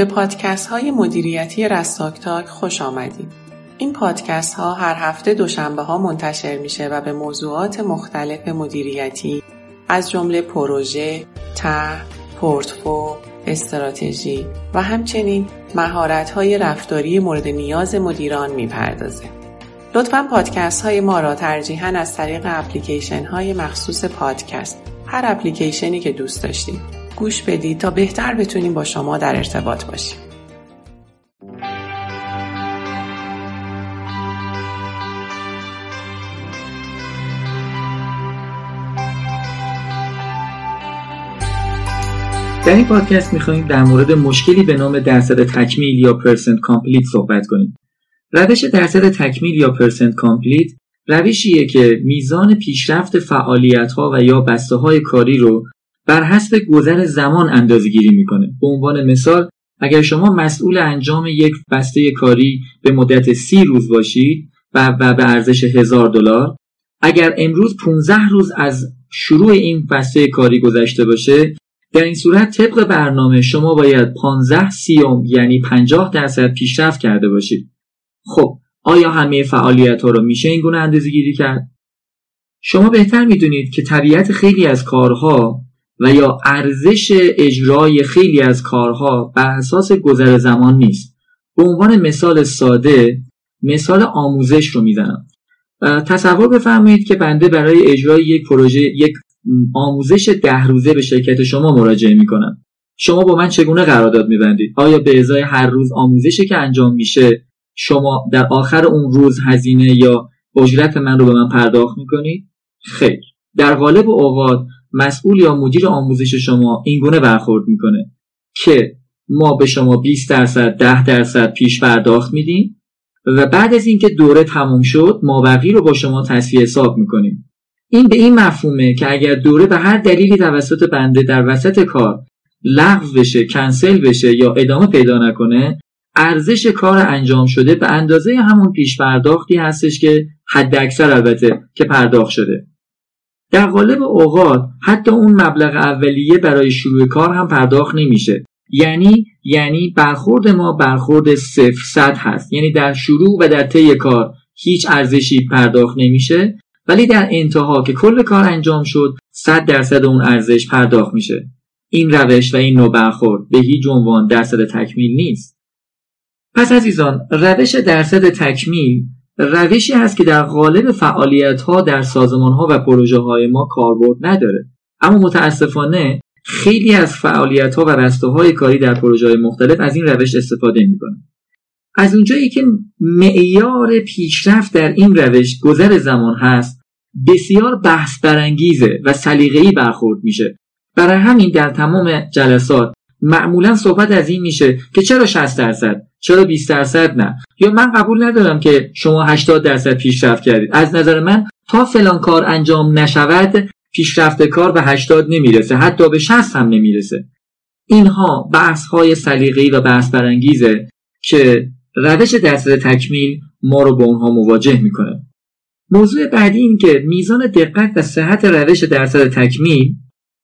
به پادکست های مدیریتی رستاکتاک خوش آمدید. این پادکست ها هر هفته دوشنبه ها منتشر میشه و به موضوعات مختلف مدیریتی از جمله پروژه، طرح، پورتفولیو، استراتژی و همچنین مهارت های رفتاری مورد نیاز مدیران میپردازه. لطفاً پادکست های ما را ترجیحاً از طریق اپلیکیشن های مخصوص پادکست، هر اپلیکیشنی که دوست داشتید، گوش بدید تا بهتر بتونیم با شما در ارتباط باشیم. در این پادکست می‌خوایم در مورد مشکلی به نام درصد تکمیل یا پرسنت کامپلیت صحبت کنیم. روش درصد تکمیل یا پرسنت کامپلیت روشیه که میزان پیشرفت فعالیت‌ها و یا بسته‌های کاری رو بر حسب گذر زمان اندازه‌گیری می‌کنه. به عنوان مثال، اگر شما مسئول انجام یک بسته کاری به مدت 30 روز باشید و به ارزش $1000، اگر امروز 15 روز از شروع این بسته کاری گذشته باشه، در این صورت طبق برنامه شما باید 15/30 یعنی 50% پیشرفت کرده باشید. خب آیا همه فعالیت‌ها رو میشه این گونه اندازه‌گیری کرد؟ شما بهتر میدونید که طبیعت خیلی از کارها و یا ارزش اجرای خیلی از کارها بر اساس گذر زمان نیست. به عنوان مثال ساده، مثال آموزش رو میزنم. تصور بفرمایید که بنده برای اجرای یک پروژه، یک آموزش 10 روزه به شرکت شما مراجعه میکنم. شما با من چگونه قرارداد میبندید؟ آیا به ازای هر روز آموزشی که انجام میشه شما در آخر اون روز هزینه یا اجرت من رو به من پرداخت میکنید؟ خیر. در غالب اوقات مسئول یا مدیر آموزش شما این گونه برخورد میکنه که ما به شما 20%، 10% پیش پرداخت میدیم و بعد از اینکه دوره تموم شد مابقی رو با شما تصفیه حساب میکنیم. این به این مفهومه که اگر دوره به هر دلیلی توسط بنده در وسط کار لغو بشه، کنسل بشه یا ادامه پیدا نکنه، ارزش کار انجام شده به اندازه همون پیش پرداختی هستش که حد اکثر البته که پرداخت شده. در غالب اوقات حتی اون مبلغ اولیه برای شروع کار هم پرداخت نمیشه. یعنی برخورد ما برخورد 0% هست. یعنی در شروع و در طی کار هیچ ارزشی پرداخت نمیشه، ولی در انتها که کل کار انجام شد 100% اون ارزش پرداخت میشه. این روش و این نوع برخورد به هیچ عنوان درصد تکمیل نیست. پس عزیزان، روش درصد تکمیل روشی هست که در قالب فعالیت‌ها در سازمان‌ها و پروژه‌های ما کاربرد نداره، اما متأسفانه خیلی از فعالیت‌ها و بسته‌های کاری در پروژه‌های مختلف از این روش استفاده می‌کنند. از اونجایی که معیار پیشرفت در این روش گذر زمان هست، بسیار بحث برانگیزه و سلیقه‌ای برخورد میشه. برای همین در تمام جلسات معمولا صحبت از این میشه که چرا 60%، چرا 20% نه، یا من قبول ندارم که شما 80% پیشرفت کردید. از نظر من تا فلان کار انجام نشود پیشرفت کار به 80 نمیرسه، حتی به 60 هم نمیرسه. اینها بحث های سلیقه‌ای و بحث برانگیزه که روش درصد تکمیل ما رو با اونها مواجه میکنه. موضوع بعدی این که میزان دقت و صحت روش درصد تکمیل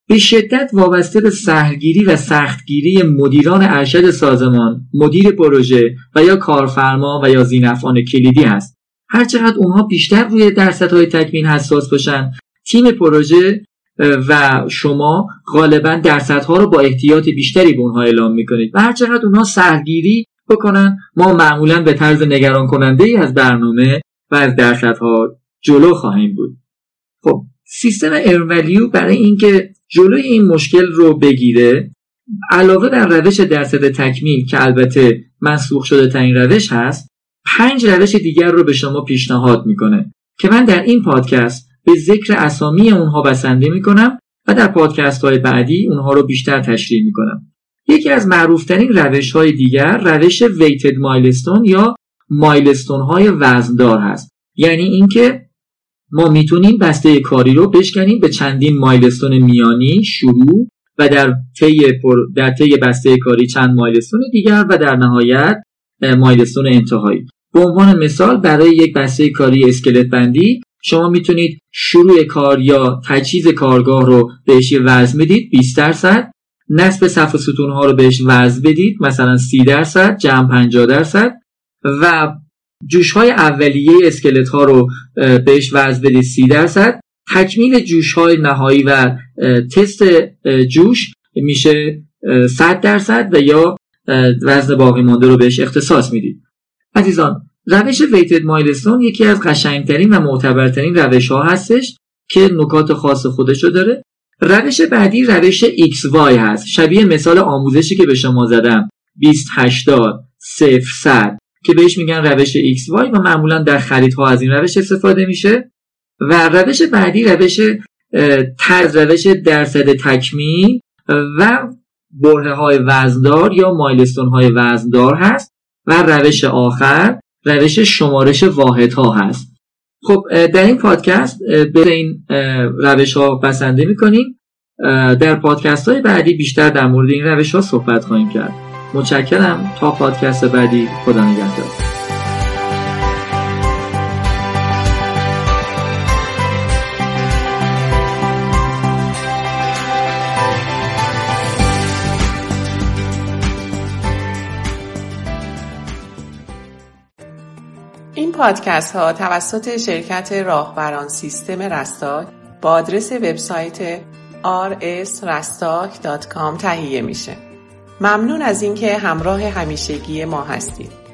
به شدت وابسته به سهلگیری و سختگیری مدیران ارشد سازمان، مدیر پروژه و یا کارفرما و یا ذی‌نفعان کلیدی است. هرچقدر اونها بیشتر روی درصدهای تکمیل حساس باشن، تیم پروژه و شما غالباً درصدها رو با احتیاط بیشتری به اونها اعلام میکنید و هرچقدر اونها سهلگیری بکنن، ما معمولاً به طرز نگران کننده‌ای از برنامه و از درصدها جلو خواهیم بود. خب سیستم AirValue برای اینکه جلوی این مشکل رو بگیره، علاوه بر روش درصد تکمیل که البته منسوخ شده ترین روش هست، 5 روش دیگر رو به شما پیشنهاد میکنه که من در این پادکست به ذکر اسامی اونها بسنده میکنم و در پادکست های بعدی اونها رو بیشتر تشریح میکنم. یکی از معروف ترین روش های دیگر روش Weighted Milestone یا مایلستون های وزندار هست. یعنی اینکه ما میتونیم بسته کاری رو بشکنیم به چندین مایلستون میانی، شروع و در طی بسته کاری چند مایلستون دیگر و در نهایت مایلستون انتهایی. به عنوان مثال برای یک بسته کاری اسکلت بندی شما میتونید شروع کار یا تجهیز کارگاه رو بهش وزن بدید 20%، نصب صف و ستون‌ها رو بهش وزن بدید، مثلا 30% جمع 50% و جوش‌های اولیه اسکلت‌ها رو بهش وزن بدید 30%. تکمیل جوش‌های نهایی و تست جوش میشه 100% و یا وزن باقی مانده رو بهش اختصاص میدید. عزیزان، روش ویتد مایلستون یکی از قشنگترین و معتبرترین روش‌ها هستش که نکات خاص خودش رو داره. روش بعدی روش XY هست، شبیه مثال آموزشی که به شما زدم 20-80-0-100 که بهش میگن روش XY و معمولا در خریدها از این روش استفاده میشه. و روش بعدی روش درصد تکمیل و برهه های وزندار یا مایلستون های وزندار هست و روش آخر روش شمارش واحد ها هست. خب در این پادکست به این روش ها بسنده میکنیم. در پادکست های بعدی بیشتر در مورد این روش ها صحبت خواهیم کرد. متشکرم. تا پادکست بعدی، خدا نگهدار. این پادکست ها توسط شرکت راهبران سیستم رستاک با آدرس وبسایت rsrastak.com تهیه میشه. ممنون از اینکه همراه همیشگی ما هستید.